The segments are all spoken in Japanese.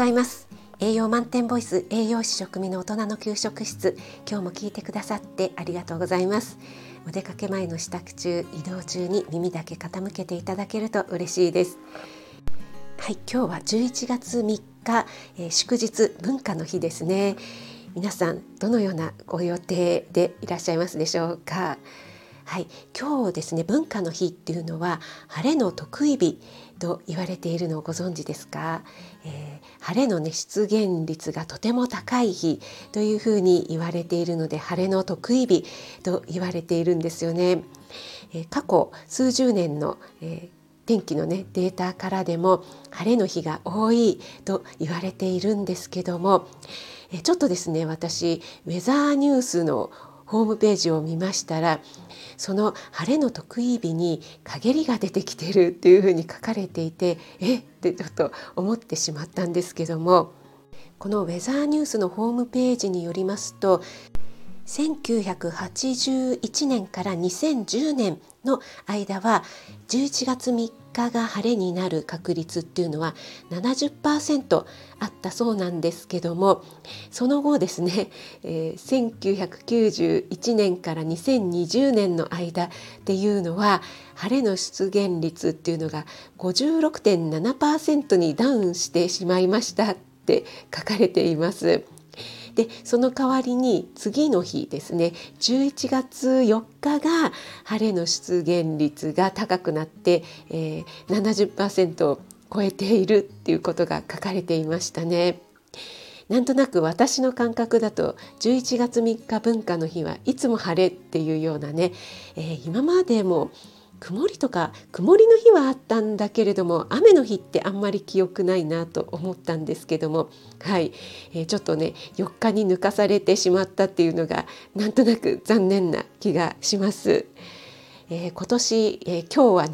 ざいます。栄養満点ボイス、栄養士食味の大人の給食室、今日も聞いてくださってありがとうございます。お出かけ前の支度中、移動中に耳だけ傾けていただけると嬉しいです。はい、今日は11月3日、祝日文化の日ですね。皆さんどのようなご予定でいらっしゃいますでしょうか。はい、今日ですね、文化の日っていうのは晴れの特異日と言われているのをご存知ですか。晴れの、出現率がとても高い日というふうに言われているので、晴れの特異日と言われているんですよね。過去数十年の、天気の、データからでも晴れの日が多いと言われているんですけども、ちょっとですね、私ウェザーニュースのホームページを見ましたら、その晴れの特異日に陰りが出てきてるっていうふうに書かれていて、ってちょっと思ってしまったんですけども、このウェザーニュースのホームページによりますと、1981年から2010年の間は11月3日が晴れになる確率っていうのは 70% あったそうなんですけども、その後ですね、1991年から2020年の間っていうのは晴れの出現率っていうのが 56.7% にダウンしてしまいましたって書かれています。でその代わりに次の日ですね、11月4日が晴れの出現率が高くなって、70% を超えているっていうことが書かれていましたね。なんとなく私の感覚だと、11月3日文化の日はいつも晴れっていうようなね、今までも曇りとか曇りの日はあったんだけれども、雨の日ってあんまり記憶ないなと思ったんですけども、はい、ちょっと4日に抜かされてしまったっていうのがなんとなく残念な気がします。今年、今日は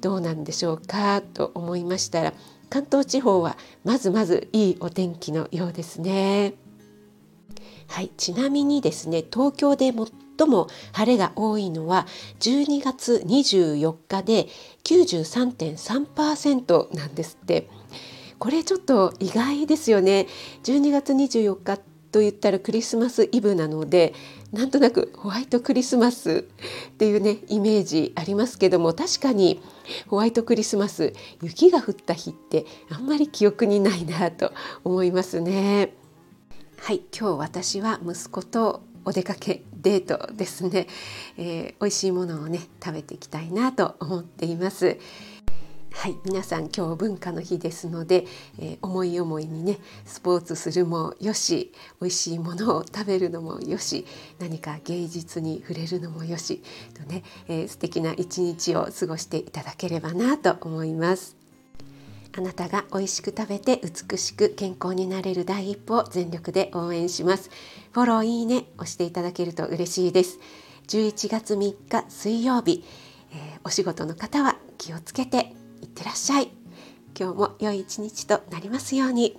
どうなんでしょうかと思いましたら、関東地方はまずまずいいお天気のようですね。はい、ちなみにですね、東京で最も晴れが多いのは12月24日で 93.3% なんですって。これちょっと意外ですよね。12月24日と言ったらクリスマスイブなので、なんとなくホワイトクリスマスっていうイメージありますけども、確かにホワイトクリスマス、雪が降った日ってあんまり記憶にないなと思いますね。はい、今日私は息子とお出かけデートですね。美味しいものを食べていきたいなと思っています。はい、皆さん今日文化の日ですので、思い思いにスポーツするもよし、美味しいものを食べるのもよし、何か芸術に触れるのもよしと素敵な一日を過ごしていただければなと思います。あなたが美味しく食べて美しく健康になれる第一歩を全力で応援します。フォロー、いいね押していただけると嬉しいです。11月3日水曜日、お仕事の方は気をつけていってらっしゃい。今日も良い一日となりますように。